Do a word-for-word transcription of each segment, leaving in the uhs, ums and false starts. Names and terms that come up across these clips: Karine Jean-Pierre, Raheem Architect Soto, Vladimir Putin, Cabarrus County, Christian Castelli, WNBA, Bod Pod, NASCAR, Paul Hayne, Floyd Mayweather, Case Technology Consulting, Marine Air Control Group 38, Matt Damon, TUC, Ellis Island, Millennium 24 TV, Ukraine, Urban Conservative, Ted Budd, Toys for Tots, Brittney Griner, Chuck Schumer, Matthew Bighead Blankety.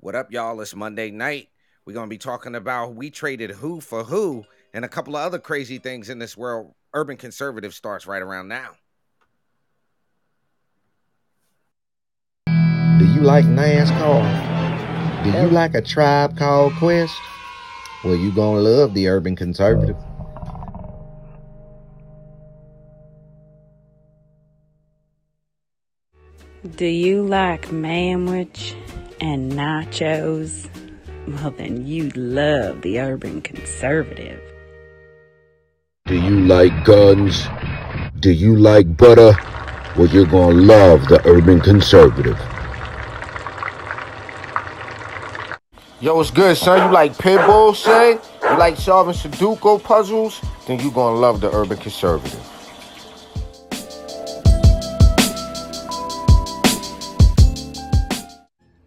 What up, y'all? It's Monday night. We're going to be talking about we traded who for who and a couple of other crazy things in this world. Urban Conservative starts right around now. Do you like NASCAR? Do you like A Tribe Called Quest? Well, you're going to love the Urban Conservative. Do you like Manwich and nachos? Well, then you'd love the Urban Conservative. Do you like guns? Do you like butter? Well, you're going to love the Urban Conservative. Yo, what's good, son? You like pit bulls, say? You like solving Sudoku puzzles? Then you're going to love the Urban Conservative.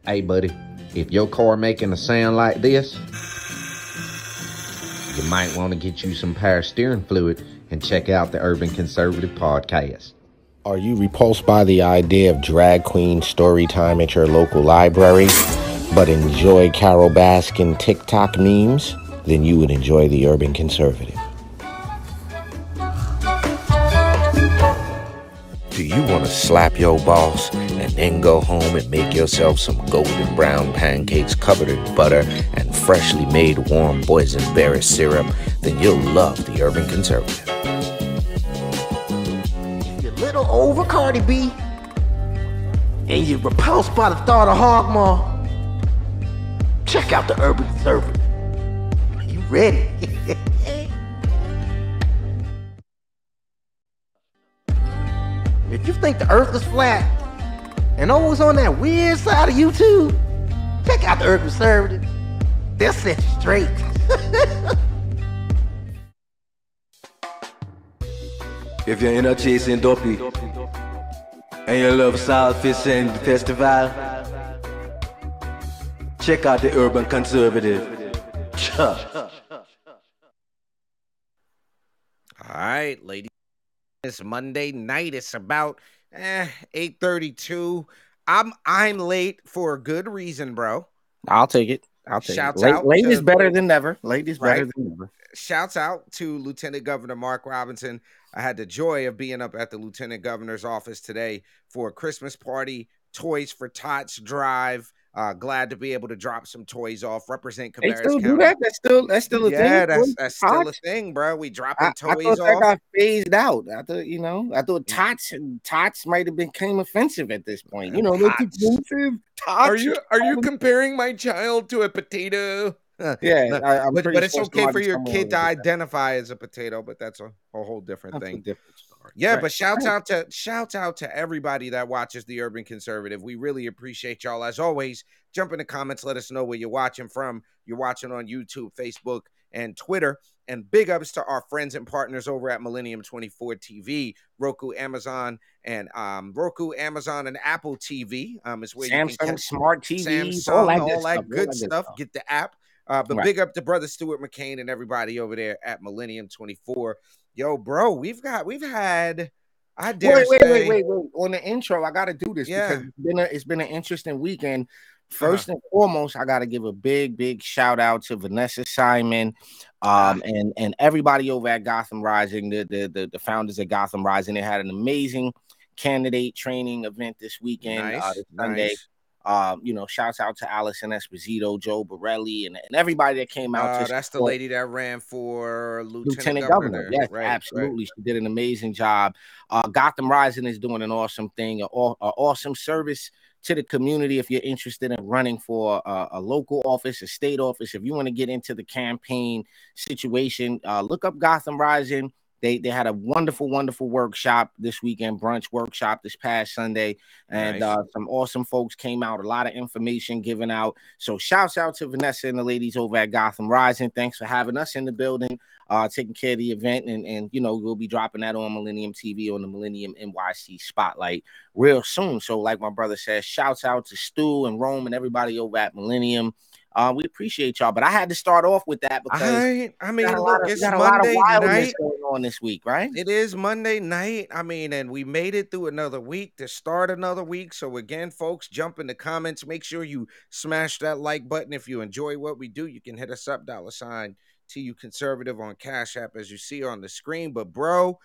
Hey, buddy, if your car making a sound like this, you might want to get you some power steering fluid and check out the Urban Conservative podcast. Are you repulsed by the idea of drag queen story time at your local library, but enjoy Carol Baskin TikTok memes? Then you would enjoy the Urban Conservative. Do you want to slap your boss and then go home and make yourself some golden brown pancakes covered in butter and freshly made warm boysenberry syrup? Then you'll love the Urban Conservative. You're a little over Cardi B and you're repulsed by the thought of Hogmaw, check out the Urban Conservative. Are you ready? If you think the earth is flat and always on that weird side of YouTube, check out the Urban Conservative. They'll set you straight. If you're in a chasing dopey and you love saltfish and festival, check out the Urban Conservative. All right, ladies. It's Monday night. It's about eh, eight thirty-two. I'm I'm late for a good reason, bro. I'll take it. I'll take Shouts it. Late, out late to, is better than never. Late is better right? than never. Shouts out to Lieutenant Governor Mark Robinson. I had the joy of being up at the Lieutenant Governor's office today for a Christmas party, Toys for Tots drive. Uh, glad to be able to drop some toys off. Represent Cabarrus County. They still do that? That's still that's still a yeah, thing. Yeah, that's, that's still a thing, bro. We dropping I, toys I thought that off. Got phased out. I thought you know. I thought tots and tots might have become offensive at this point. You know, tots. Offensive, tots. Are you are you comparing my child to a potato? Yeah, I, I'm but, but it's okay for your kid to identify that. As a potato, but that's a, a whole different that's thing. Yeah, right. But shout out to shout out to everybody that watches the Urban Conservative. We really appreciate y'all. As always, jump in the comments. Let us know where you're watching from. You're watching on YouTube, Facebook, and Twitter. And big ups to our friends and partners over at Millennium twenty-four T V, Roku, Amazon, and um, Roku, Amazon, and Apple T V. Um, is where Samsung, you can smart T V, Samsung, all that, all that, that good all that stuff. stuff. Get the app. Uh, but right. Big up to brother Stuart McCain and everybody over there at Millennium twenty-four. Yo, bro, we've got, we've had, I dare wait, wait, say. Wait, wait, wait, wait, on the intro, I got to do this yeah. because it's been, a, it's been an interesting weekend. First uh-huh. and foremost, I got to give a big, big shout out to Vanessa Simon um, and, and everybody over at Gotham Rising, the, the, the, the founders of Gotham Rising. They had an amazing candidate training event this weekend, nice, uh, this nice. Sunday. Um, you know, shouts out to Allison Esposito, Joe Borelli, and, and everybody that came out. Uh, to that's the lady that ran for Lieutenant, Lieutenant Governor. Governor. Yes, right, absolutely. Right. She did an amazing job. Uh, Gotham Rising is doing an awesome thing, an aw- awesome service to the community. If you're interested in running for a, a local office, a state office, if you want to get into the campaign situation, uh, look up Gotham Rising. They they had a wonderful, wonderful workshop this weekend, brunch workshop this past Sunday. And nice. uh, some awesome folks came out, a lot of information given out. So shouts out to Vanessa and the ladies over at Gotham Rising. Thanks for having us in the building, uh, taking care of the event. And, and, you know, we'll be dropping that on Millennium T V on the Millennium N Y C Spotlight real soon. So like my brother says, shouts out to Stu and Rome and everybody over at Millennium. Uh, we appreciate y'all, but I had to start off with that because I, I mean, look, of, it's got Monday a lot of wildness going on this week, right? It is Monday night. I mean, and we made it through another week to start another week. So again, folks, jump in the comments. Make sure you smash that like button. If you enjoy what we do, you can hit us up, dollar sign T U Conservative on Cash App, as you see on the screen. But bro,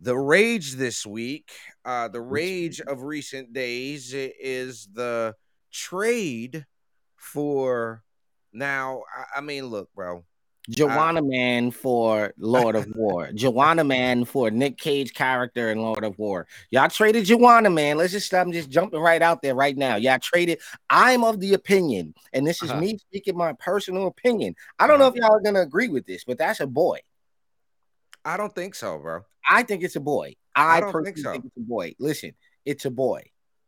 the rage this week, uh, the rage of recent days is the trade for now. I mean, look, bro. Joanna uh, Man for Lord of War. Joanna Man for Nick Cage character in Lord of War. Y'all traded Joanna Man. Let's just I'm just jumping right out there right now. Y'all traded. I'm of the opinion, and this is uh-huh. me speaking my personal opinion. I don't uh-huh. know if y'all are gonna agree with this, but that's a boy. I don't think so, bro. I think it's a boy. I, I don't personally think, so. think it's a boy. Listen, it's a boy.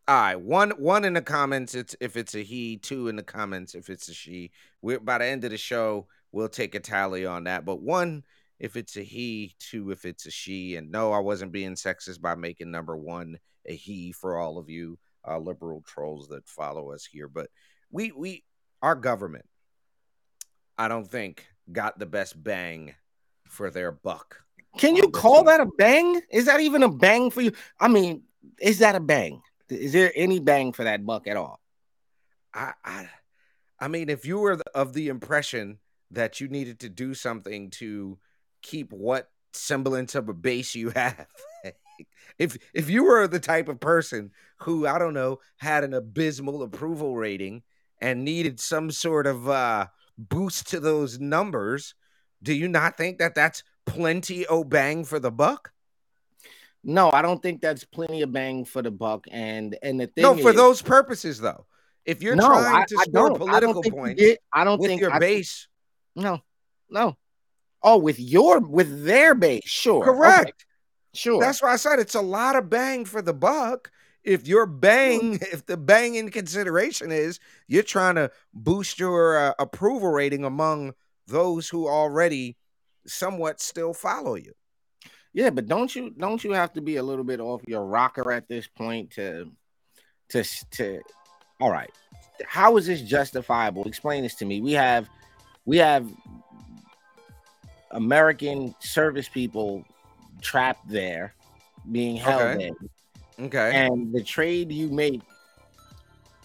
All right, one one in the comments. It's if it's a he. Two in the comments if it's a she. We're by the end of the show. We'll take a tally on that. But one if it's a he. Two if it's a she. And no, I wasn't being sexist by making number one a he for all of you uh, liberal trolls that follow us here. But we we our government, I don't think, got the best bang for their buck. Can you call that a bang? Is that even a bang for you? I mean, is that a bang? Is there any bang for that buck at all? I, I, I mean, if you were of the impression that you needed to do something to keep what semblance of a base you have, if if you were the type of person who, I don't know, had an abysmal approval rating and needed some sort of uh, boost to those numbers, do you not think that that's plenty of bang for the buck? No, I don't think that's plenty of bang for the buck, and and the thing. No, for is, those purposes though, if you're no, trying I, to I score political points, I don't think your I, base. No, no. Oh, with your with their base, sure, correct, okay. Sure. That's why I said it's a lot of bang for the buck. If your bang, if the bang in consideration is you're trying to boost your uh, approval rating among those who already somewhat still follow you. Yeah, but don't you don't you have to be a little bit off your rocker at this point to to to all right. How is this justifiable? Explain this to me. We have we have American service people trapped there being held okay. in. Okay. And the trade you make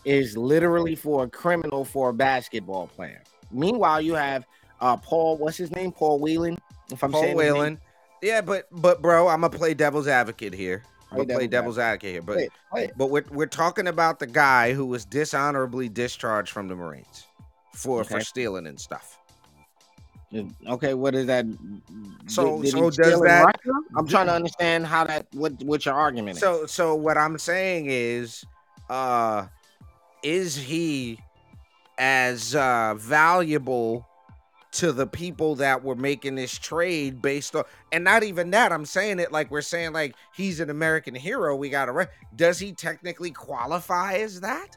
is literally for a criminal for a basketball player. Meanwhile, you have uh, Paul, what's his name? Paul Whelan. If I'm Paul saying Whelan. Name, Yeah, but but bro, I'm gonna play devil's advocate here. I'm gonna play devil's advocate here, but play it, play it. but we're we're talking about the guy who was dishonorably discharged from the Marines for okay. for stealing and stuff. Okay, what is that? So did, did so does that? I'm trying to understand how that what what your argument so, is. So so what I'm saying is, uh, is he as uh, valuable to the people that were making this trade based on, and not even that, I'm saying it like we're saying like he's an American hero. We got to, re- does he technically qualify as that?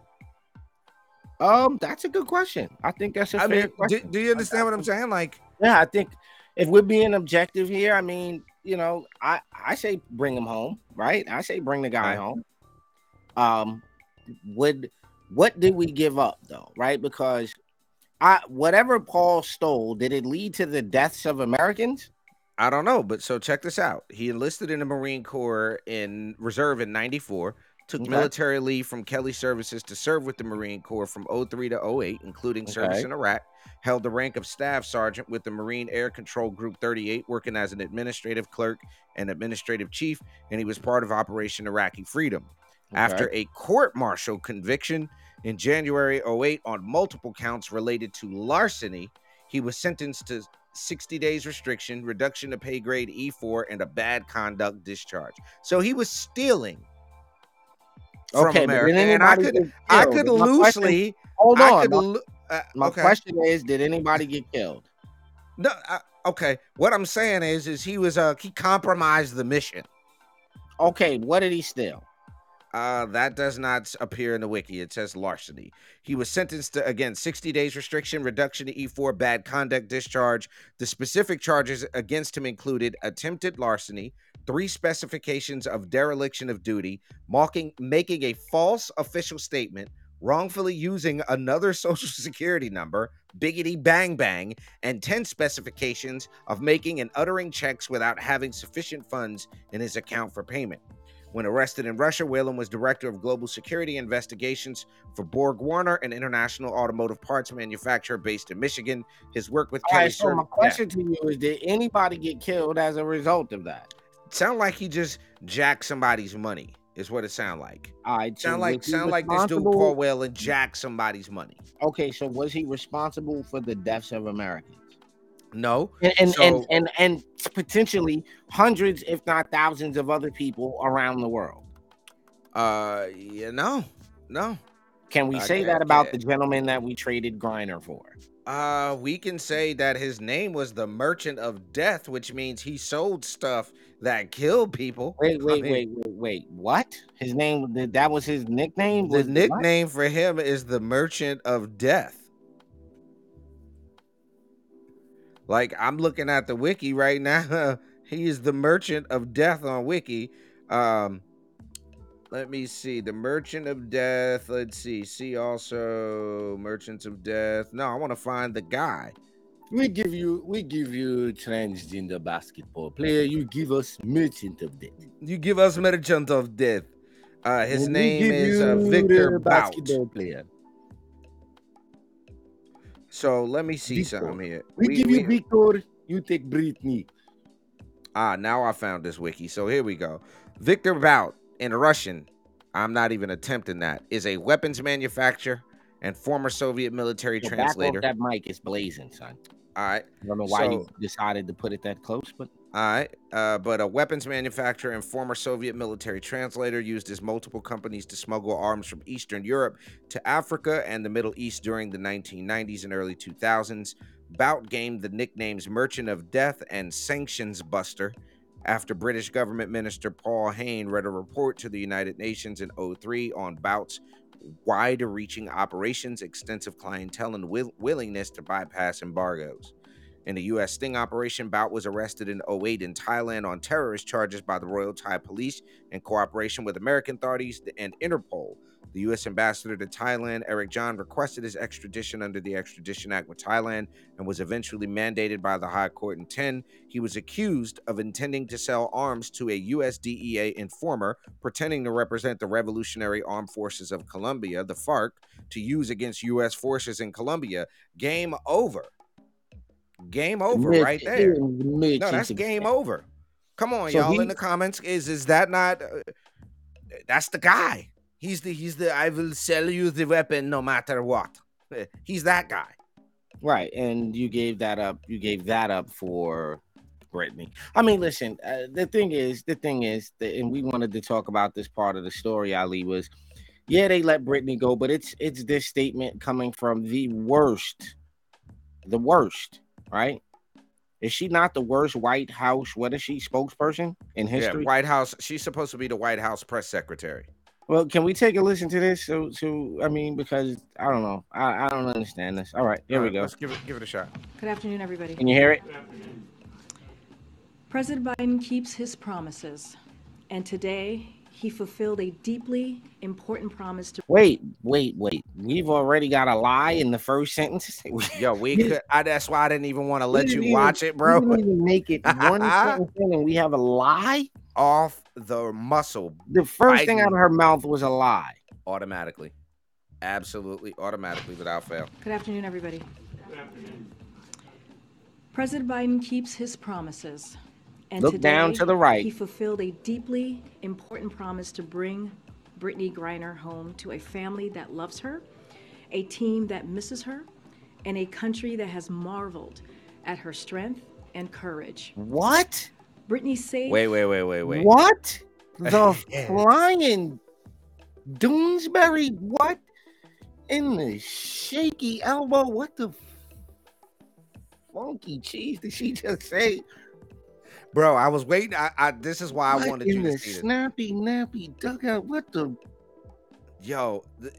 Um, that's a good question. I think that's a I fair mean, question. Do, do you understand I, what I'm saying? Like, yeah, I think if we're being objective here, I mean, you know, I, I say bring him home, right? I say bring the guy right. home. Um, would what did we give up though, right? Because I, whatever Paul stole, did it lead to the deaths of Americans? I don't know, but so check this out. He enlisted in the Marine Corps in reserve in ninety-four, took okay. military leave from Kelly Services to serve with the Marine Corps from oh three to oh eight, including okay. service in Iraq, held the rank of Staff Sergeant with the Marine Air Control Group thirty-eight, working as an administrative clerk and administrative chief, and he was part of Operation Iraqi Freedom. Okay. After a court-martial conviction in January oh eight on multiple counts related to larceny, he was sentenced to sixty days restriction, reduction to pay grade E four, and a bad conduct discharge. So he was stealing from okay, America. And I could, I could loosely... Question, hold on. I could my lo- uh, my okay. question is, did anybody get killed? No. I, okay. What I'm saying is, is he was uh, he compromised the mission. Okay. What did he steal? Uh, that does not appear in the wiki. It says larceny. He was sentenced to, again, sixty days restriction, reduction to E four, bad conduct discharge. The specific charges against him included attempted larceny, three specifications of dereliction of duty, mocking, making a false official statement, wrongfully using another social security number, biggity bang bang, and ten specifications of making and uttering checks without having sufficient funds in his account for payment. When arrested in Russia, Whelan was director of global security investigations for BorgWarner, an international automotive parts manufacturer based in Michigan. His work with All right, so my question to you is, did anybody get killed as a result of that? Sound like he just jacked somebody's money is what it sound like. All right, so sound like sound like this dude Paul Whelan jacked somebody's money. Okay, so was he responsible for the deaths of Americans? No, and and, so, and and and potentially hundreds, if not thousands, of other people around the world. Uh, yeah, no, no. Can we I say that about the gentleman that we traded Griner for? Uh, we can say that his name was the Merchant of Death, which means he sold stuff that killed people. Wait, wait, I mean, wait, wait, wait. What? His name? That was his nickname. The nickname what? for him is the Merchant of Death. Like, I'm looking at the wiki right now. He is the Merchant of Death on wiki. Um, let me see. The Merchant of Death. Let's see. See also Merchants of Death. No, I want to find the guy. We give you we give you transgender basketball player. You give us Merchant of Death. You give us Merchant of Death. Uh, his and name is uh, Viktor Bout. Basketball player. So let me see Victor. something here. We, we give we, you Victor, you take Brittney. Ah, now I found this wiki. So here we go. Viktor Bout, in Russian, I'm not even attempting that, is a weapons manufacturer and former Soviet military yeah, translator. Back off that mic is blazing, son. All right. I don't know why so, you decided to put it that close, but... All right, uh, but a weapons manufacturer and former Soviet military translator used his multiple companies to smuggle arms from Eastern Europe to Africa and the Middle East during the nineteen nineties and early two thousands. Bout gained the nicknames Merchant of Death and Sanctions Buster after British government minister Paul Hayne read a report to the United Nations in oh three on Bout's wider-reaching operations, extensive clientele, and will- willingness to bypass embargoes. In a U S sting operation, Bout was arrested in oh eight in Thailand on terrorist charges by the Royal Thai Police in cooperation with American authorities and Interpol. The U S ambassador to Thailand, Eric John, requested his extradition under the Extradition Act with Thailand and was eventually mandated by the High Court in ten. He was accused of intending to sell arms to a U S D E A informer, pretending to represent the Revolutionary Armed Forces of Colombia, the FARC, to use against U S forces in Colombia. Game over. Game over Mitch, right there. Mitch, no, that's game over. Come on, so y'all in the comments. Is is that not? Uh, that's the guy. He's the he's the. I will sell you the weapon no matter what. He's that guy. Right, and you gave that up. You gave that up for Brittney. I mean, listen. Uh, the thing is, the thing is, the, and we wanted to talk about this part of the story. Ali was, yeah, they let Brittney go, but it's it's this statement coming from the worst, the worst. Right? Is she not the worst White House? What is she? Spokesperson in history? Yeah, White House. She's supposed to be the White House press secretary. Well, can we take a listen to this? So, so I mean, because I don't know. I, I don't understand this. All right, here All right, we go. Let's give it, give it a shot. Good afternoon, everybody. Can you hear it? President Biden keeps his promises, and today he fulfilled a deeply important promise to... Wait, wait, wait. We've already got a lie in the first sentence. Yo, we could... I, that's why I didn't even want to let you even, watch it, bro. We didn't even make it one sentence in and we have a lie? Off the muscle. The first Biden. thing out of her mouth was a lie. Automatically. Absolutely, automatically, without fail. Good afternoon, everybody. Good afternoon. President Biden keeps his promises. And Look today, down to the right. He fulfilled a deeply important promise to bring Brittney Griner home to a family that loves her, a team that misses her, and a country that has marveled at her strength and courage. What? Brittney saved. Wait, wait, wait, wait, wait. What? The flying Doonesbury? What? In the shaky elbow? What the funky cheese did she just say? Bro, I was waiting. I, I this is why I what wanted you to see it. Snappy, nappy dugout. What the? Yo, the,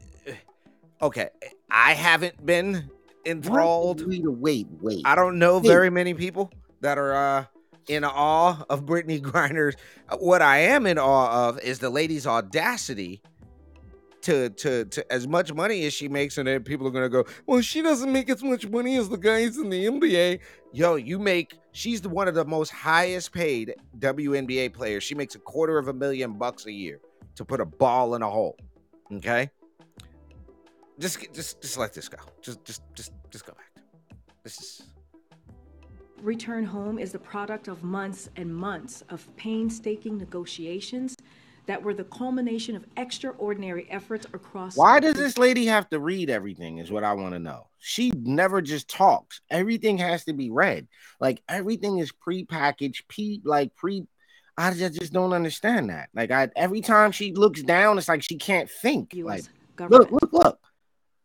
okay. I haven't been enthralled. Wait, wait, wait. I don't know wait. very many people that are uh, in awe of Brittney Griner. What I am in awe of is the lady's audacity to to to as much money as she makes, and then people are gonna go, well, she doesn't make as much money as the guys in the N B A. Yo, you make she's the, one of the most highest paid W N B A players. She makes a quarter of a million bucks a year to put a ball in a hole. Okay, just just just let this go. Just just just just go back. This is. Return home is the product of months and months of painstaking negotiations that were the culmination of extraordinary efforts across. Why does this lady have to read everything is what I want to know. She never just talks. Everything has to be read. Like everything is pre-packaged, pre like pre. I just, I just don't understand that. Like I, every time she looks down, it's like she can't think. Like, look, look, look.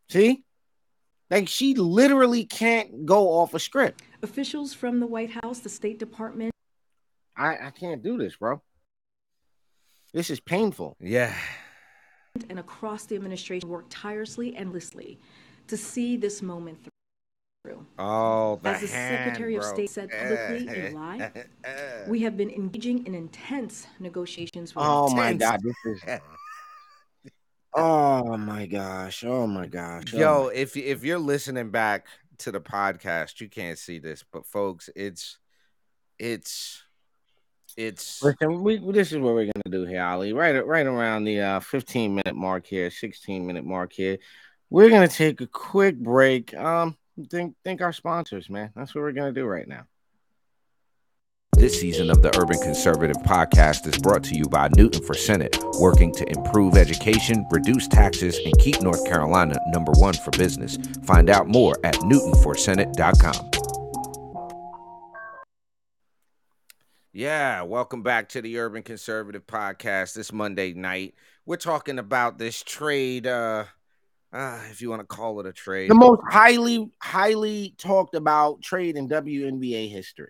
See? Like she literally can't go off a script. Officials from the White House, the State Department. I, I can't do this, bro. This is painful. Yeah. And across the administration worked tirelessly and endlessly to see this moment through. Oh, the As the hand, Secretary bro. of State said publicly in July, we have been engaging in intense negotiations. With oh, intense. my God. This is... Oh my gosh! Oh my gosh! Oh Yo, my... if if you're listening back to the podcast, you can't see this, but folks, it's it's it's. Listen, we, this is what we're gonna do here, Ali. Right, right around the uh, fifteen minute mark here, sixteen minute mark here. We're gonna take a quick break. Um, think think our sponsors, man. That's what we're gonna do right now. This season of the Urban Conservative Podcast is brought to you by Newton for Senate, working to improve education, reduce taxes, and keep North Carolina number one for business. Find out more at newton for senate dot com. Yeah, welcome back to the Urban Conservative Podcast. This Monday night, we're talking about this trade, uh, uh, if you want to call it a trade. The most highly, highly talked about trade in W N B A history.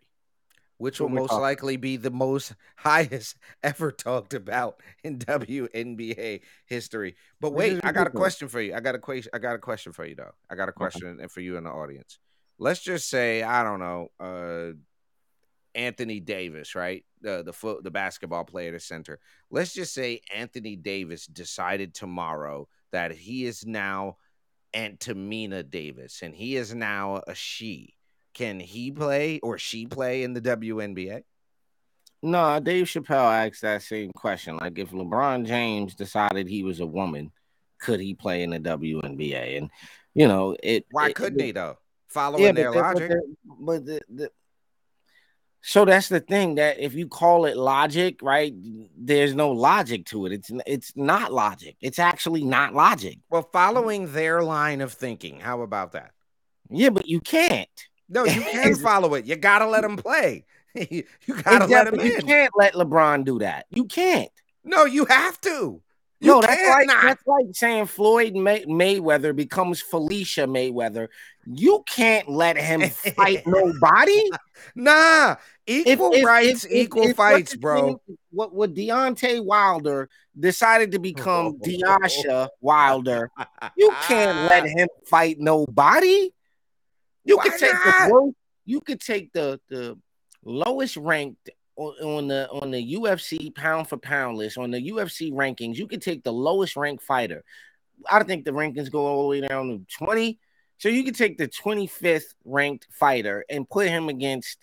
Which will most likely be the most highest ever talked about in W N B A history. But wait, I got a question for you. I got a question. I got a question for you, though. I got a question okay. and for you in the audience. Let's just say, I don't know, uh, Anthony Davis, right? The the foot, the basketball player, the center. Let's just say Anthony Davis decided tomorrow that he is now Antamina Davis, and he is now a she. Can he play or she play in the W N B A? No, Dave Chappelle asked that same question. Like, if LeBron James decided he was a woman, could he play in the W N B A? And, you know, it... Why it, couldn't it, he, though? Following yeah, their but logic. But, but the, the... So that's the thing, that if you call it logic, right, there's no logic to it. It's, it's not logic. It's actually not logic. Well, following their line of thinking, how about that? Yeah, but you can't. No, you can't follow it. You gotta let him play. you gotta exactly. let him in. You can't let LeBron do that. You can't. No, you have to. You no, that's like not. that's like saying Floyd May- Mayweather becomes Felicia Mayweather. You can't let him fight nobody. Nah, equal if, rights, if, equal if, if, fights, if, bro. What would Deontay Wilder decided to become Deasha Wilder? You can't let him fight nobody. You could, take the, you could take the the lowest ranked on, on the on the U F C pound for pound list, on the U F C rankings. You could take the lowest ranked fighter. I don't think the rankings go all the way down to twenty. So you could take the twenty-fifth ranked fighter and put him against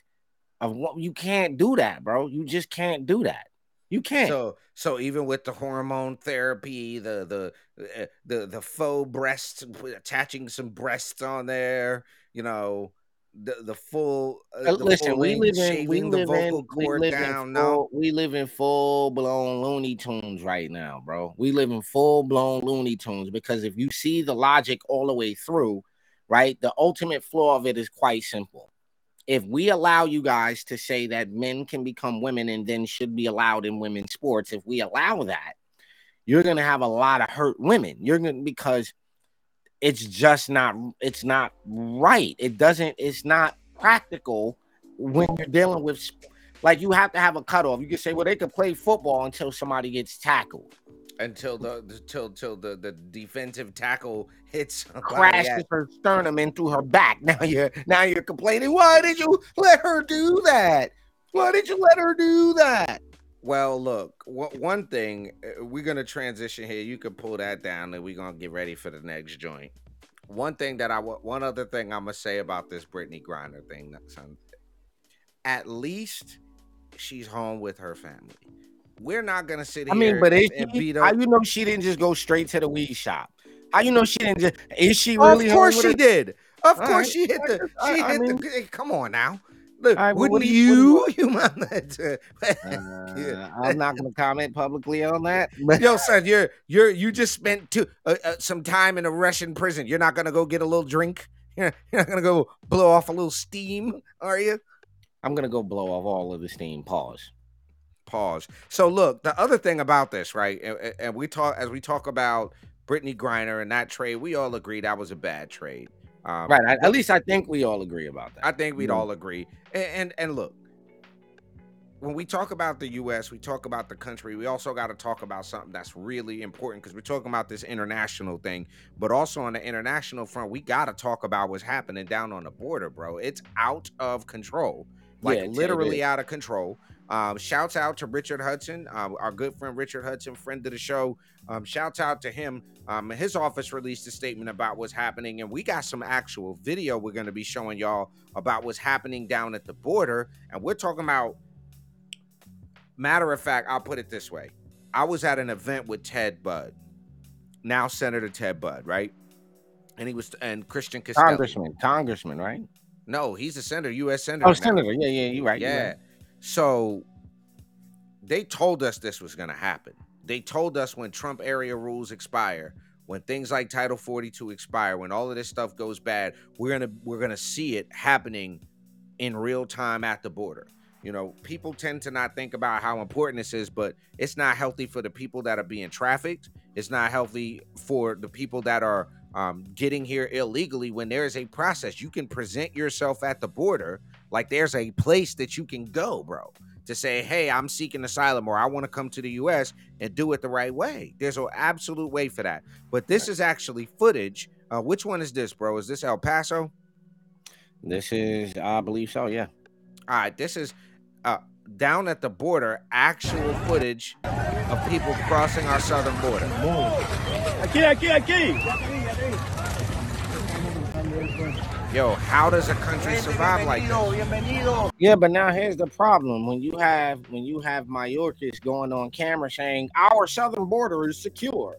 a, you can't do that, bro. You just can't do that. You can't. So, so even with the hormone therapy, the the the the faux breasts, attaching some breasts on there, you know, the the full. Uh, the Listen, full we live in we live in we live down, in full, no? we live in full blown Looney Tunes right now, bro. We live in full blown Looney Tunes because if you see the logic all the way through, right, the ultimate flaw of it is quite simple. If we allow you guys to say that men can become women and then should be allowed in women's sports, if we allow that, you're going to have a lot of hurt women. You're going to, because it's just not, it's not right. It doesn't, it's not practical when you're dealing with, like, you have to have a cutoff. You can say, well, they could play football until somebody gets tackled. Until the until till the, the defensive tackle hits, crashes her sternum into her back. Now you're now you're complaining. Why did you let her do that? Why did you let her do that? Well, look, what one thing we're going to transition here. You can pull that down and we're going to get ready for the next joint. One thing that I want, one other thing I'm going to say about this Brittney Griner thing. At least she's home with her family. We're not going to sit here I mean, but and, is she, and beat up. How you know she didn't just go straight to the weed shop? How you know she didn't just, is she really? Of course she her? did. Of All course right. she hit the, she I, hit I mean, the, hey, come on now. Look, right, wouldn't you? you, you to, uh, I'm not going to comment publicly on that. But. Yo, son, you're you're you just spent two, uh, uh, some time in a Russian prison. You're not going to go get a little drink. You're not going to go blow off a little steam, are you? I'm going to go blow off all of the steam. Pause. Pause. So look, the other thing about this, right? And, and we talk as we talk about Brittney Griner and that trade. We all agree that was a bad trade. Um, right. I, at least I think we all agree about that. I think we'd mm-hmm. all agree. And, and and look, when we talk about the U S, we talk about the country. We also got to talk about something that's really important because we're talking about this international thing. But also on the international front, we got to talk about what's happening down on the border, bro. It's out of control, like yeah, literally out of control. Um, shouts out to Richard Hudson, um, our good friend Richard Hudson, friend of the show. Um, shouts out to him. Um, his office released a statement about what's happening, and we got some actual video we're going to be showing y'all about what's happening down at the border. And we're talking about, matter of fact, I'll put it this way. I was at an event with Ted Budd, now Senator Ted Budd, right? And he was, and Christian Castelli. Congressman, Congressman, right? No, he's a senator, U S senator. Oh, now. Senator, yeah, yeah, you're right. Yeah. You're right. So they told us this was going to happen. They told us when Trump area rules expire, when things like Title forty-two expire, when all of this stuff goes bad, we're going to we're going to see it happening in real time at the border. You know, people tend to not think about how important this is, but it's not healthy for the people that are being trafficked. It's not healthy for the people that are um, getting here illegally when there is a process. You can present yourself at the border. Like, there's a place that you can go, bro, to say, hey, I'm seeking asylum, or I want to come to the U S and do it the right way. There's an absolute way for that. But this is actually footage. Uh, which one is this, bro? Is this El Paso? This is, I believe so, yeah. All right, this is uh, down at the border, actual footage of people crossing our southern border. Aquí, aquí, aquí. Yo, how does a country survive like this? Yeah, but now here's the problem. When you have when you have Mayorkas going on camera saying our southern border is secure.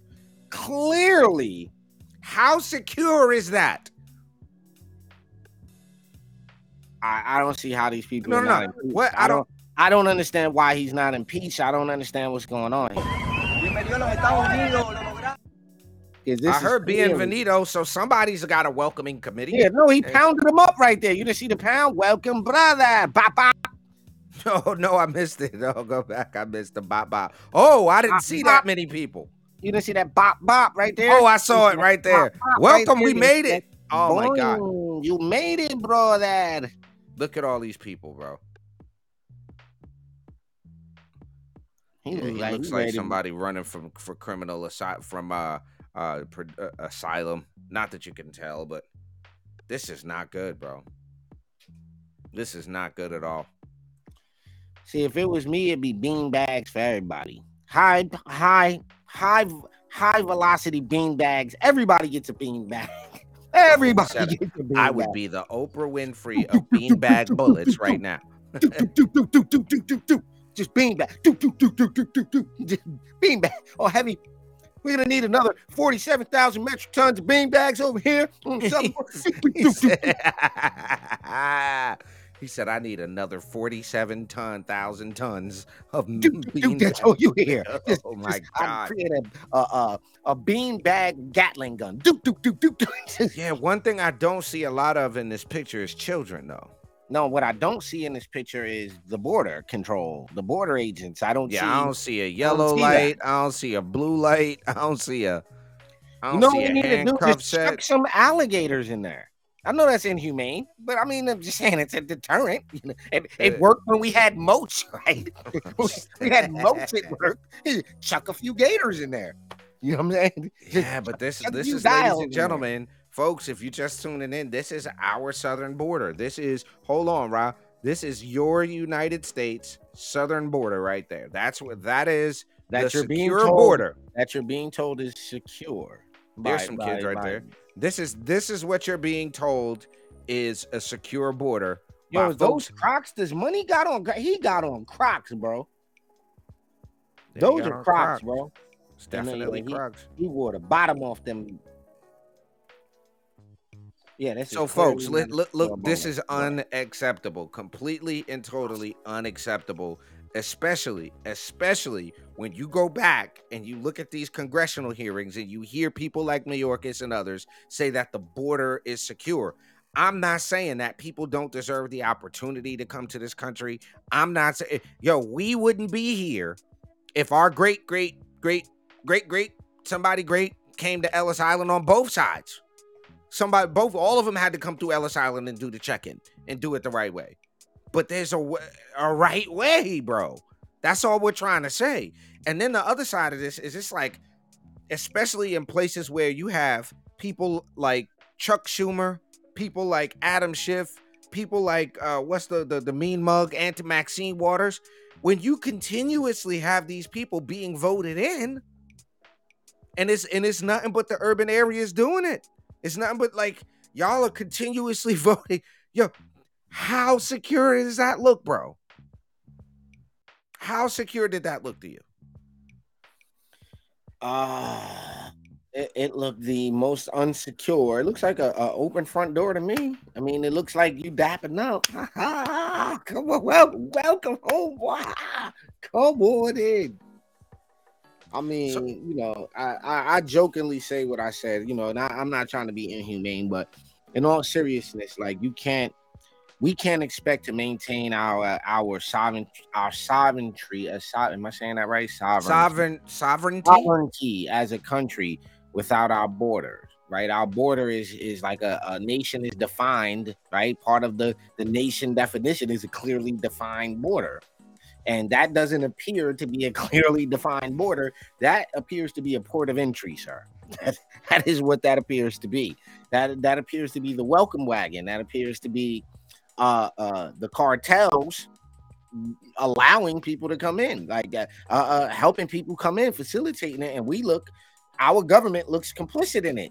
Clearly, how secure is that? I, I don't see how these people no, are no, not no. Impeached. What? I, I don't I don't understand why he's not impeached. I don't understand what's going on here. I heard Bienvenido, so somebody's got a welcoming committee. Yeah, no, he pounded him up right there. You didn't see the pound? Welcome, brother. Bop, bop. No, no, I missed it. Oh, go back. I missed the bop, bop. Oh, I didn't bop, see bop. That many people. You didn't see that bop, bop right there? Oh, I saw it right there. Bop, bop, welcome. Right there. We made it. Oh, boom. My God. You made it, brother. Look at all these people, bro. He, yeah, he like, looks like somebody to... running from for criminal aside from... uh. Uh, asylum. Not that you can tell, but this is not good, bro. This is not good at all. See, if it was me, it'd be bean bags for everybody. High, high, high, high velocity bean bags. Everybody gets a bean bag. Everybody gets a bean bag. I would be the Oprah Winfrey of bean bag bullets right now. Just bean bag. Just bean bag. Oh, heavy. We're going to need another forty-seven thousand metric tons of beanbags over here. he, said, he said, I need another forty-seven thousand tons of beanbags. Oh, you hear? Just, oh, my just, God. A, a, a beanbag Gatling gun. Yeah, one thing I don't see a lot of in this picture is children, though. No, what I don't see in this picture is the border control, the border agents. I don't yeah, see. Yeah, I don't see a yellow I see light. That. I don't see a blue light. I don't see a. I don't you know see what we need to do is set. Chuck some alligators in there. I know that's inhumane, but I mean, I'm just saying it's a deterrent. You know, it, it worked when we had moats, right? We had moats at work. Chuck a few gators in there. You know what I'm saying? Yeah, but this, this is, ladies and gentlemen. Folks, if you're just tuning in, this is our southern border. This is, hold on, Ra. This is your United States southern border right there. That's what that is. That the you're being told, border that you're being told is secure. There's by, some by, kids right by. there. This is this is what you're being told is a secure border. Yo, those Crocs, this money got on. He got on Crocs, bro. They those are Crocs, Crocs, bro. It's definitely he, Crocs. He wore the bottom off them. Yeah, that's so, folks. Look, look, look this is unacceptable, completely and totally unacceptable. Especially, especially when you go back and you look at these congressional hearings and you hear people like Mayorkas and others say that the border is secure. I'm not saying that people don't deserve the opportunity to come to this country. I'm not saying, yo, we wouldn't be here if our great, great, great, great, great, somebody great came to Ellis Island on both sides. Somebody, both, all of them had to come through Ellis Island and do the check-in and do it the right way. But there's a, a right way, bro. That's all we're trying to say. And then the other side of this is it's like, especially in places where you have people like Chuck Schumer, people like Adam Schiff, people like, uh, what's the, the, the mean mug, Auntie Maxine Waters. When you continuously have these people being voted in, and it's, and it's nothing but the urban areas doing it. It's nothing but like, y'all are continuously voting. Yo, how secure does that look, bro? How secure did that look to you? Uh, it, it looked the most unsecure. It looks like a, a open front door to me. I mean, it looks like you dapping up. Come on, well, welcome home. Come on in. I mean, so, you know, I, I, I jokingly say what I said, you know, and I, I'm not trying to be inhumane, but in all seriousness, like you can't, we can't expect to maintain our uh, our sovereign our sovereignty. Uh, so, am I saying that right? Sovereignty. Sovereign sovereignty. Sovereignty as a country without our borders, right? Our border is is like a, a nation is defined, right? Part of the the nation definition is a clearly defined border, and that doesn't appear to be a clearly defined border. That appears to be a port of entry, sir. That, that is what that appears to be. That that appears to be the welcome wagon. That appears to be. Uh, uh, the cartels allowing people to come in, like that, uh, uh, helping people come in, facilitating it, and we look, our government looks complicit in it.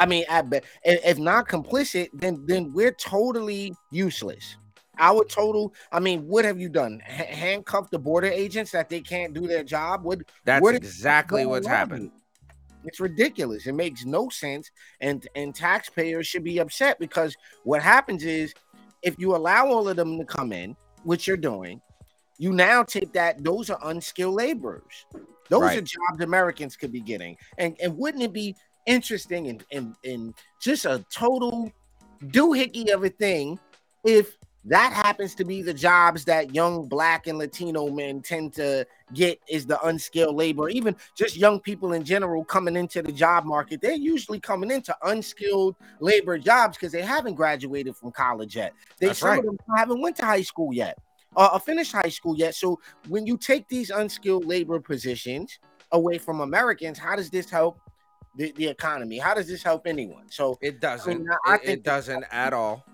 I mean, I bet if not complicit, then then we're totally useless. Our total, I mean, what have you done? H- handcuff the border agents that they can't do their job? What? That's what exactly what's happened. It's ridiculous. It makes no sense, and and taxpayers should be upset because what happens is. If you allow all of them to come in, which you're doing, you now take that. Those are unskilled laborers. Those right. are jobs Americans could be getting. And and wouldn't it be interesting and, and, and just a total doohickey of a thing if that happens to be the jobs that young Black and Latino men tend to get is the unskilled labor. Even just young people in general coming into the job market, they're usually coming into unskilled labor jobs because they haven't graduated from college yet. They That's some right. of them haven't went to high school yet or, or finished high school yet. So when you take these unskilled labor positions away from Americans, how does this help the, the economy? How does this help anyone? So it doesn't. I mean, I it, it doesn't at all.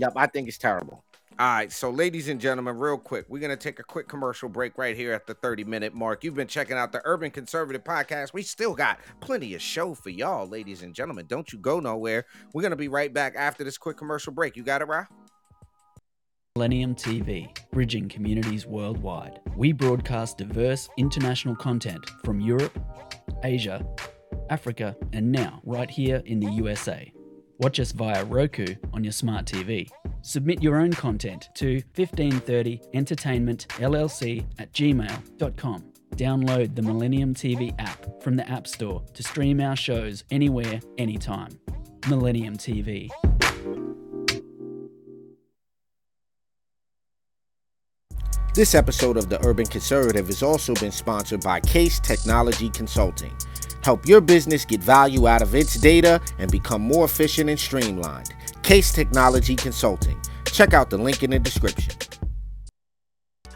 Yep, I think it's terrible. All right, so ladies and gentlemen, real quick, we're going to take a quick commercial break right here at the thirty-minute mark. You've been checking out the Urban Conservative Podcast. We still got plenty of show for y'all, ladies and gentlemen. Don't you go nowhere. We're going to be right back after this quick commercial break. You got it, Ra? Millennium T V, bridging communities worldwide. We broadcast diverse international content from Europe, Asia, Africa, and now right here in the U S A. Watch us via Roku on your smart T V. Submit your own content to fifteen thirty entertainment l l c at gmail dot com. Download the Millennium T V app from the App Store to stream our shows anywhere, anytime. Millennium T V. This episode of The Urban Conservative has also been sponsored by Case Technology Consulting. Help your business get value out of its data and become more efficient and streamlined. Case Technology Consulting. Check out the link in the description.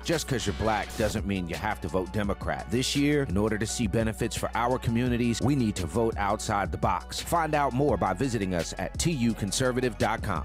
Just because you're Black doesn't mean you have to vote Democrat. This year, in order to see benefits for our communities, we need to vote outside the box. Find out more by visiting us at t u conservative dot com.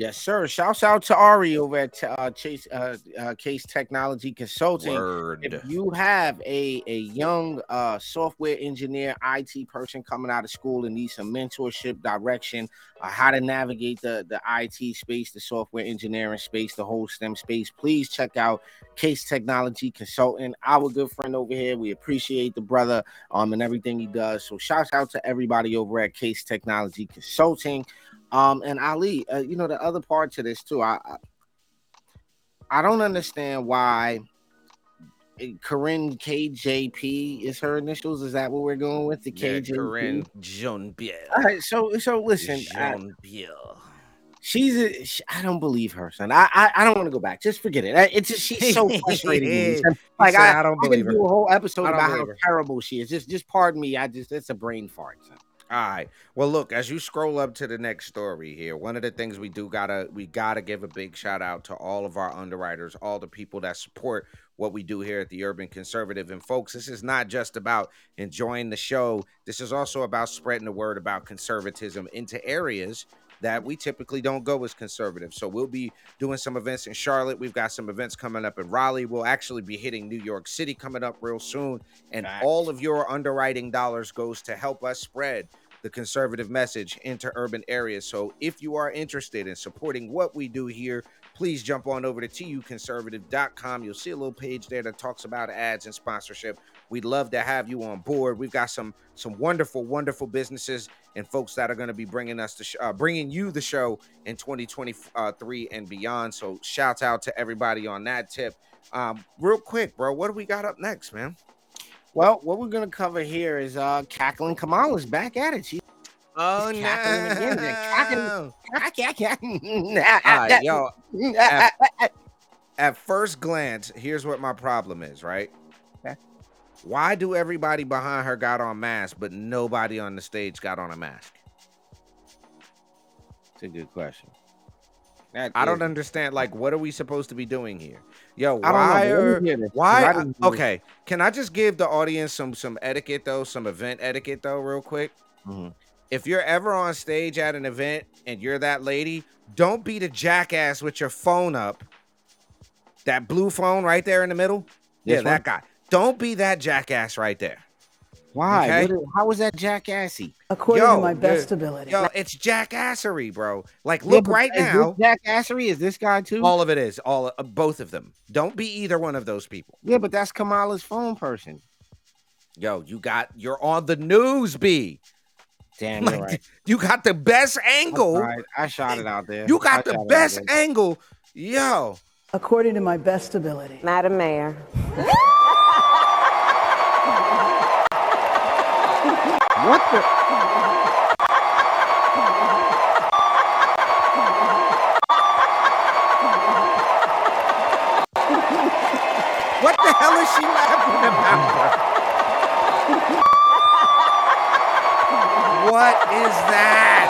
Yes, sir. Shouts out to Ari over at uh, Chase, uh, uh, Case Technology Consulting. Word. If you have a, a young uh, software engineer, I T person coming out of school and needs some mentorship, direction, uh, how to navigate the, the I T space, the software engineering space, the whole STEM space, please check out Case Technology Consulting. Our good friend over here, we appreciate the brother um, and everything he does. So shouts out to everybody over at Case Technology Consulting. Um, and Ali, uh, you know, the other part to this, too, I I don't understand why Karine K J P is her initials. Is that what we're going with? The yeah, K J P? Karine Jean-Pierre. All right, so, so listen. Jean-Pierre. She's, a, she, I don't believe her, son. I, I, I don't want to go back. Just forget it. It's just, she's so frustrating. Like said, I, I don't I believe her. Do a whole episode about how her. terrible she is. Just, just pardon me. I just, it's a brain fart, son. All right. Well, look, as you scroll up to the next story here, one of the things we do gotta we gotta give a big shout out to all of our underwriters, all the people that support what we do here at the Urban Conservative. And folks, this is not just about enjoying the show. This is also about spreading the word about conservatism into areas that we typically don't go as conservative. So we'll be doing some events in Charlotte. We've got some events coming up in Raleigh. We'll actually be hitting New York City coming up real soon. And nice. All of your underwriting dollars goes to help us spread the conservative message into urban areas. So if you are interested in supporting what we do here, please jump on over to T U conservative dot com. You'll see a little page there that talks about ads and sponsorship. We'd love to have you on board. We've got some some wonderful, wonderful businesses and folks that are going to be bringing us the sh- uh, bringing you the show in twenty twenty-three and beyond. So shout out to everybody on that tip. Um, real quick, bro, what do we got up next, man? Well, what we're going to cover here is uh, Cackling Kamala's back at it. She- Oh, no. Cackling, cackling. All right, yo, at, at first glance, here's what my problem is, right? Okay. Why do everybody behind her got on masks, but nobody on the stage got on a mask? It's a good question. That I is. don't understand. Like, what are we supposed to be doing here? Yo, why are, why? Okay. Can I just give the audience some, some etiquette, though, some event etiquette, though, real quick? Mm-hmm. If you're ever on stage at an event and you're that lady, don't be the jackass with your phone up. That blue phone right there in the middle. This yeah, one? That guy. Don't be that jackass right there. Why? Okay? Is, how was that jackassy? According yo, to my best dude, ability. Yo, it's jackassery, bro. Like, look yeah, right is now. This jackassery? Is this guy too? All of it is. All uh, both of them. Don't be either one of those people. Yeah, but that's Kamala's phone person. Yo, you got. You're on the news, B. Damn, like, right. You got the best angle. Right. I shot it out there. You got I the best angle. Yo. According to my best ability. Madam Mayor. What the? What the hell is she laughing about? What is that?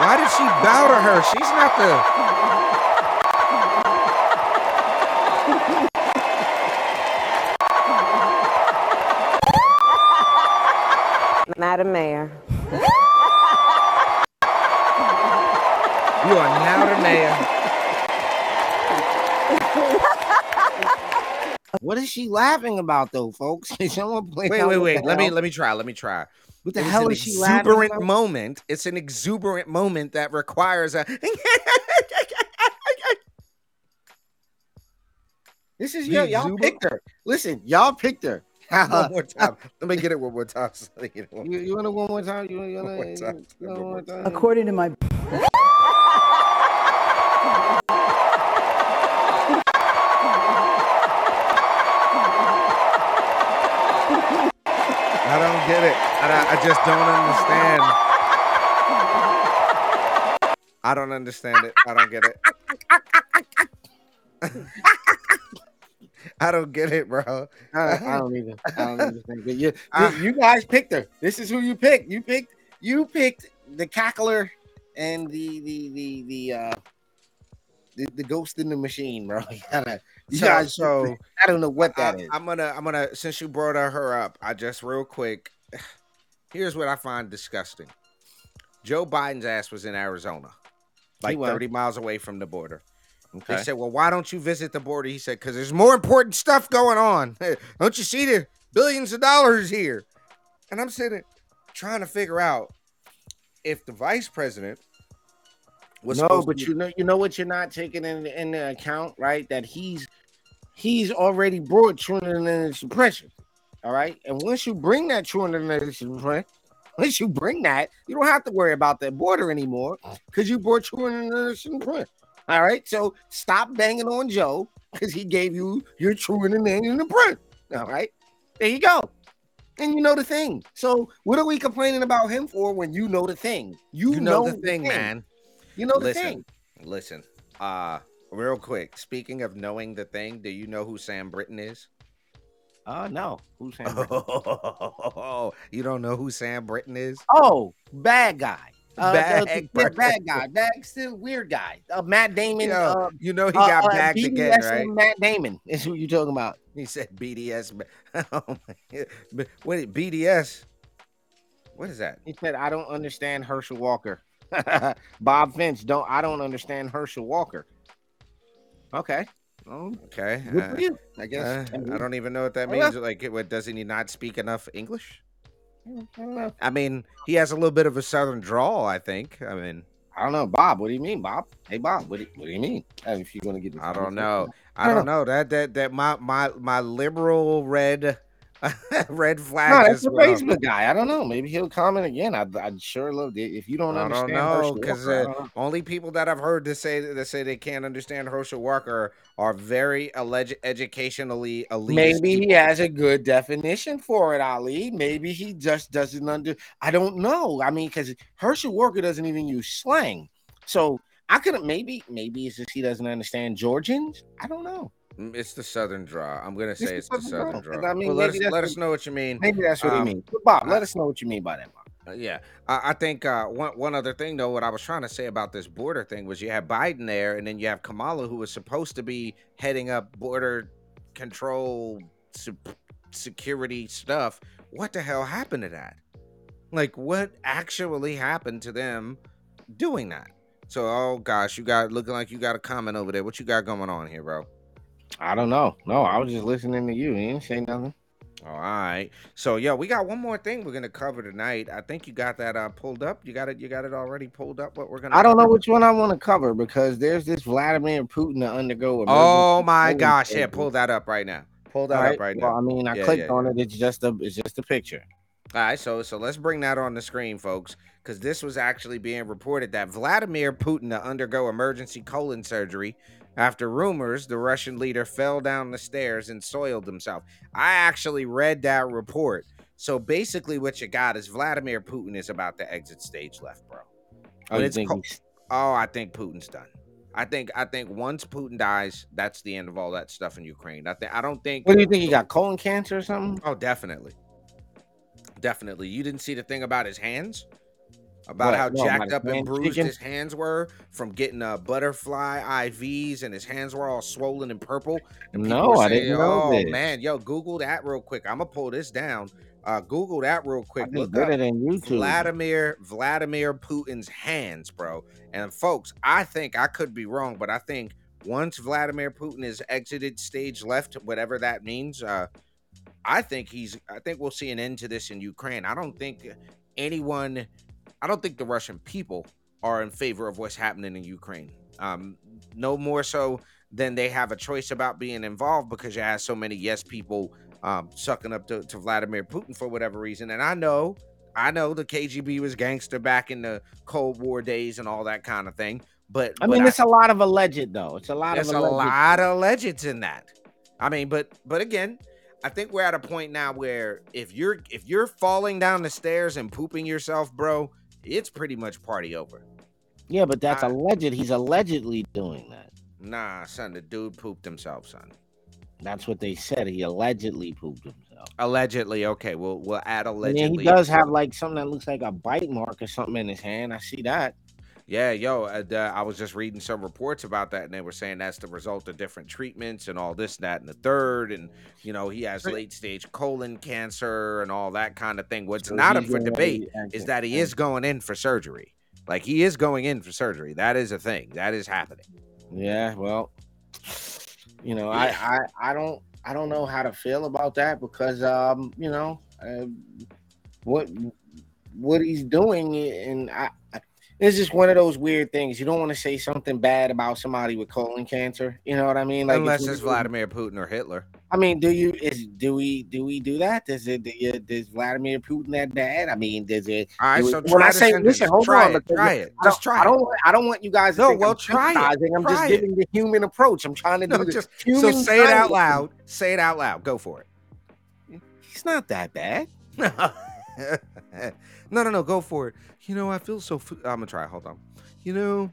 Why did she bow to her? She's not the... Madam Mayor. You are now the mayor. What is she laughing about, though, folks? Someone play wait, wait, wait. Let hell? me let me try. Let me try. What the it's hell is she laughing about? It's an exuberant moment. It's an exuberant moment that requires a... This is your, y'all picked her. Listen, y'all picked her. One more time. Let me get it one more time. One you, more you time. want it one more time? You want one more time. You want one more time? According to my... I don't get it. I, I just don't understand. I don't understand it. I don't get it. I don't get it, bro. I, I don't either. I don't understand. You, you, you guys picked her. This is who you picked. You picked. You picked the cackler and the the the the uh, the, the ghost in the machine, bro. You, gotta, you so, guys. So I don't know what that I, is. I'm gonna. I'm gonna. Since you brought her up, I just real quick. Here's what I find disgusting. Joe Biden's ass was in Arizona, like thirty miles away from the border. Okay. They said, well, why don't you visit the border? He said, because there's more important stuff going on. Don't you see the billions of dollars here? And I'm sitting trying to figure out if the vice president was no, but be- you know, you know what you're not taking in, into account, right? That he's he's already brought two hundred million suppression. All right. And once you bring that two hundred million suppression, once you bring that, you don't have to worry about that border anymore because you brought two hundred million suppression. All right, so stop banging on Joe because he gave you your true and in the print. All right, there you go. And you know the thing. So what are we complaining about him for when you know the thing? You, you know, know the, the thing, thing, man. You know listen, the thing. Listen, uh, real quick. Speaking of knowing the thing, do you know who Sam Britton is? Uh, no. Who's Sam Britton? Oh, you don't know who Sam Britton is? Oh, bad guy. Uh, bag uh, bad guy, bag still weird guy. Uh, Matt Damon, Yo, uh, you know he got uh, bagged uh, again, right? Matt Damon is who you talking about. He said B D S. Oh my, what B D S? What is that? He said I don't understand Herschel Walker. Bob Finch, don't I don't understand Herschel Walker. Okay. Okay. Uh, I guess uh, I don't even know what that means. Like, what does he not speak enough English? I, I mean, he has a little bit of a southern drawl, I think. I mean, I don't know, Bob. What do you mean, Bob? Hey, Bob. What do you, what do you mean? I mean, if you're gonna get, I don't know. I don't know that that that my my my liberal red red flag. No, that's the Facebook guy. I don't know. Maybe he'll comment again. I I'd sure love it if you don't understand. I don't know because uh, only people that I've heard to say that say they can't understand Herschel Walker are very alleged educationally elite. Maybe he has a good definition for it, Ali. Maybe he just doesn't under. I don't know. I mean, because Herschel Walker doesn't even use slang, so I could maybe maybe it's just he doesn't understand Georgians. I don't know. It's the Southern draw. I'm gonna say it's, it's the Southern draw. draw. I mean, well, let us, let what, us know what you mean. Maybe that's what um, you mean, Bob. Let us know what you mean by that, Bob. Uh, yeah, I, I think uh, one one other thing though, what I was trying to say about this border thing was you have Biden there, and then you have Kamala, who was supposed to be heading up border control su- security stuff. What the hell happened to that? Like, what actually happened to them doing that? So, oh gosh, you got looking like you got a comment over there. What you got going on here, bro? I don't know. No, I was just listening to you. You didn't say nothing. All right. So, yeah, we got one more thing we're gonna cover tonight. I think you got that uh, pulled up. You got it. You got it already pulled up. What we're gonna. I don't know which one I want to cover because there's this Vladimir Putin to undergo. Oh my gosh! Yeah, pull that up right now. Pull that up right now. Well, I mean, I clicked on it. It's just a. It's just a picture. All right. So, so let's bring that on the screen, folks, because this was actually being reported that Vladimir Putin to undergo emergency colon surgery. After rumors, the Russian leader fell down the stairs and soiled himself. I actually read that report. So basically what you got is Vladimir Putin is about to exit stage left, bro. Oh, it's co- oh I think Putin's done. I think I think once Putin dies, that's the end of all that stuff in Ukraine. I, th- I don't think... What do you think? He got colon cancer or something? Oh, definitely. Definitely. You didn't see the thing about his hands? About what? how no, jacked up and bruised chicken? his hands were from getting uh, butterfly I Vs, and his hands were all swollen and purple. And no, I saying, didn't know Oh, this. man. Yo, Google that real quick. I'm going to pull this down. Uh, Google that real quick. Look better than YouTube. Vladimir, Vladimir Putin's hands, bro. And, folks, I think I could be wrong, but I think once Vladimir Putin is exited stage left, whatever that means, uh, I think he's. I think we'll see an end to this in Ukraine. I don't think anyone... I don't think the Russian people are in favor of what's happening in Ukraine. Um, no more so than they have a choice about being involved because you have so many yes people um, sucking up to, to Vladimir Putin for whatever reason. And I know, I know the K G B was gangster back in the Cold War days and all that kind of thing. But I mean, but it's I, a lot of alleged though. It's a lot of alleged. There's a lot of legends in that. I mean, but but again. I think we're at a point now where if you're if you're falling down the stairs and pooping yourself, bro, it's pretty much party over. Yeah, but that's I, alleged. He's allegedly doing that. Nah, son, the dude pooped himself, son. That's what they said. He allegedly pooped himself. Allegedly, okay. We'll we'll add allegedly. Yeah, he does have like something that looks like a bite mark or something in his hand. I see that. Yeah, yo, uh, the, I was just reading some reports about that, and they were saying that's the result of different treatments and all this, that, and the third. And, you know, he has late-stage colon cancer and all that kind of thing. What's so not up for debate is that he is going in for surgery. Like, he is going in for surgery. That is a thing. That is happening. Yeah, well, you know, yeah. I, I, I don't I don't know how to feel about that because, um, you know, uh, what what he's doing, and I, I it's just one of those weird things. You don't want to say something bad about somebody with colon cancer. You know what I mean? Like, unless it's, it's Vladimir Putin or Hitler. I mean, do you is do we do we do that? Does it does Vladimir Putin that bad? I mean, does it? All right, so when I say listen, hold on, try it. Just try it. I don't I don't want you guys. No, well, try it. I'm just giving the human approach. I'm trying to do this. So say it out loud. Say it out loud. Go for it. He's not that bad. No, no, no, go for it. You know, I feel so... F- I'm gonna try. Hold on. You know,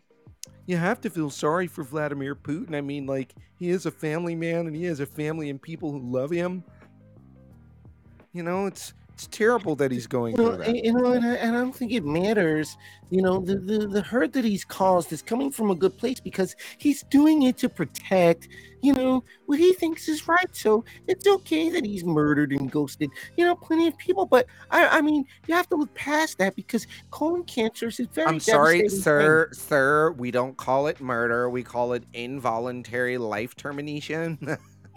you have to feel sorry for Vladimir Putin. I mean, like, he is a family man, and he has a family and people who love him. You know, it's it's terrible that he's going well, through that. You know, and I, and I don't think it matters. You know, the, the, the hurt that he's caused is coming from a good place because he's doing it to protect... you know, what he thinks is right. So it's okay that he's murdered and ghosted, you know, plenty of people. But I, I mean, you have to look past that because colon cancer is very I'm sorry, sir, thing. sir. We don't call it murder. We call it involuntary life termination.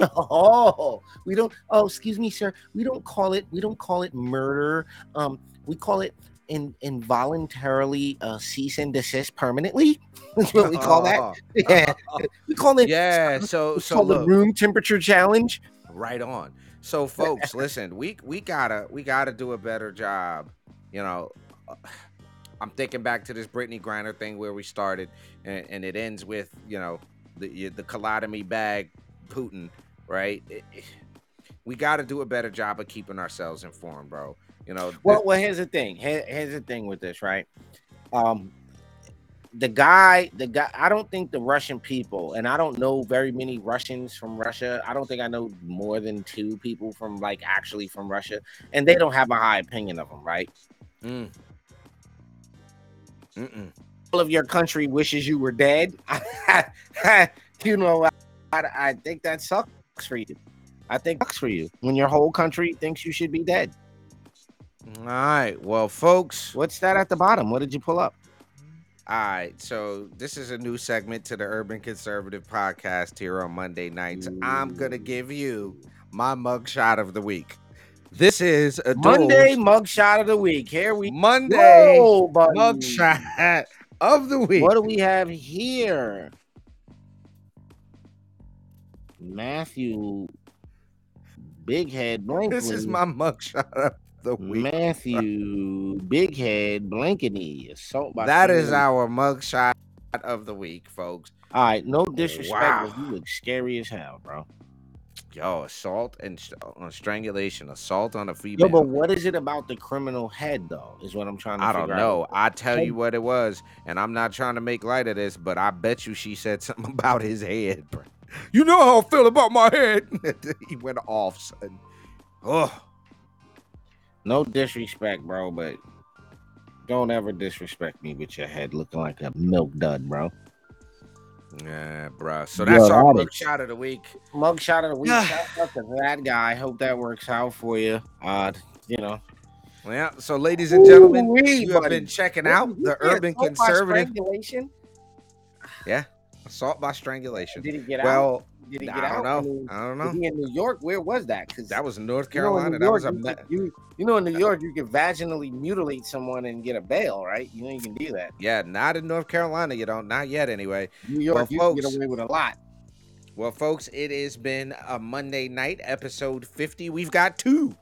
oh, we don't. Oh, excuse me, sir. We don't call it. We don't call it murder. Um, we call it in involuntarily uh, cease and desist permanently. That's what we call that. Yeah, we call it. Yeah, so so called the room temperature challenge. Right on. So, folks, listen, we we gotta we gotta do a better job. You know, I'm thinking back to this Brittney Griner thing where we started, and, and it ends with you know the the colotomy bag Putin, right? It, it, we gotta do a better job of keeping ourselves informed, bro. You know, well, well, here's the thing. Here, here's the thing with this, right? Um, the guy, the guy, I don't think the Russian people, and I don't know very many Russians from Russia. I don't think I know more than two people from like actually from Russia, and they don't have a high opinion of him, right? Mm. Mm-mm. All of your country wishes you were dead. You know, I, I think that sucks for you. I think it sucks for you when your whole country thinks you should be dead. All right, well, folks, what's that at the bottom? What did you pull up? All right, so this is a new segment to the Urban Conservative podcast here on Monday nights. Ooh. I'm gonna give you my mugshot of the week. This is a Monday mugshot of the week. Here we Monday Whoa, mugshot of the week. What do we have here? Matthew Bighead Blankley. This is my mugshot of the week. Matthew Bighead Blankety assault by that family. Is our mugshot of the week, folks. All right, no disrespect, wow. But you look scary as hell, bro. Yo, assault and uh, strangulation, assault on a female. Yo, but what is it about the criminal head, though? Is what I'm trying to. I figure don't know. Out. I tell you what it was, and I'm not trying to make light of this, but I bet you she said something about his head, bro. You know how I feel about my head. He went off, son. Oh. No disrespect, bro, but don't ever disrespect me with your head looking like a milk dud, bro. Yeah, bro. So that's Yo, our that mugshot of the week. Mugshot of the week. Shout out to that guy. Hope that works out for you. Uh, you know. Well, so ladies and gentlemen, Ooh, you buddy. have been checking out Ooh, the Urban Conservative. Yeah, assault by strangulation. Did he get out? Well, Did he get I don't out? know. I don't know. Was he in New York? Where was that? Because that was in North Carolina. You know, in York, that was a you, could, you, you know in New York you can vaginally mutilate someone and get a bail, right? You know you can do that. Yeah, not in North Carolina. You don't. Not yet, anyway. New York, well, you folks, can get away with a lot. Well, folks, it has been a Monday night episode fifty. We've got two,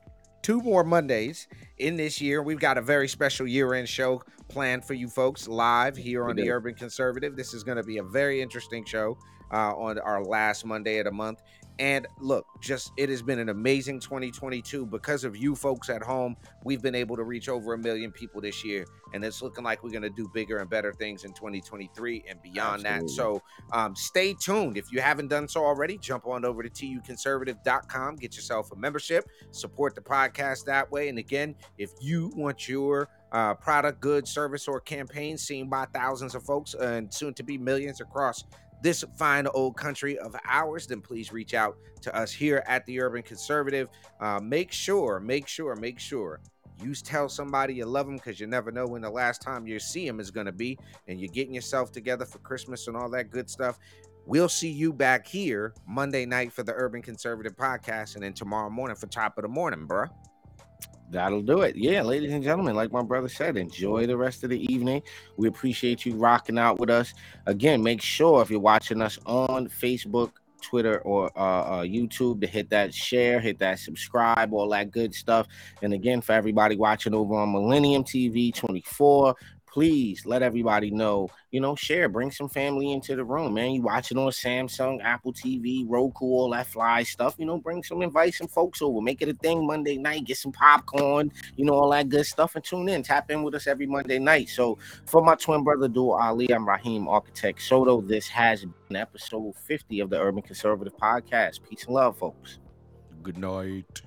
two more Mondays in this year. We've got a very special year-end show planned for you folks live here on the Urban Conservative. This is going to be a very interesting show. Uh, on our last Monday of the month, And look, just it has been an amazing twenty twenty-two. Because of you folks at home, we've been able to reach over a million people this year. And it's looking like we're going to do bigger and better things in twenty twenty-three and beyond. Absolutely. That. So um, stay tuned. If you haven't done so already, jump on over to T U conservative dot com. Get yourself a membership. Support the podcast that way. And again, if you want your uh, product, good, service, or campaign seen by thousands of folks uh, and soon to be millions across this fine old country of ours, then please reach out to us here at the Urban Conservative. Uh, make sure, make sure, make sure you tell somebody you love them, because you never know when the last time you see them is going to be, and you're getting yourself together for Christmas and all that good stuff. We'll see you back here Monday night for the Urban Conservative podcast, and then tomorrow morning for Top of the Morning, bruh. That'll do it. Yeah, ladies and gentlemen, like my brother said, enjoy the rest of the evening. We appreciate you rocking out with us. Again, make sure if you're watching us on Facebook, Twitter, or uh, uh, YouTube, to hit that share, hit that subscribe, all that good stuff. And again, for everybody watching over on Millennium T V twenty-four, please let everybody know, you know, share, bring some family into the room, man. You watch it on Samsung, Apple T V, Roku, all that fly stuff, you know, bring some, invite some folks over, make it a thing Monday night, get some popcorn, you know, all that good stuff, and tune in, tap in with us every Monday night. So for my twin brother, Dual Ali, I'm Raheem Architect Soto. This has been episode fifty of the Urban Conservative Podcast. Peace and love, folks. Good night.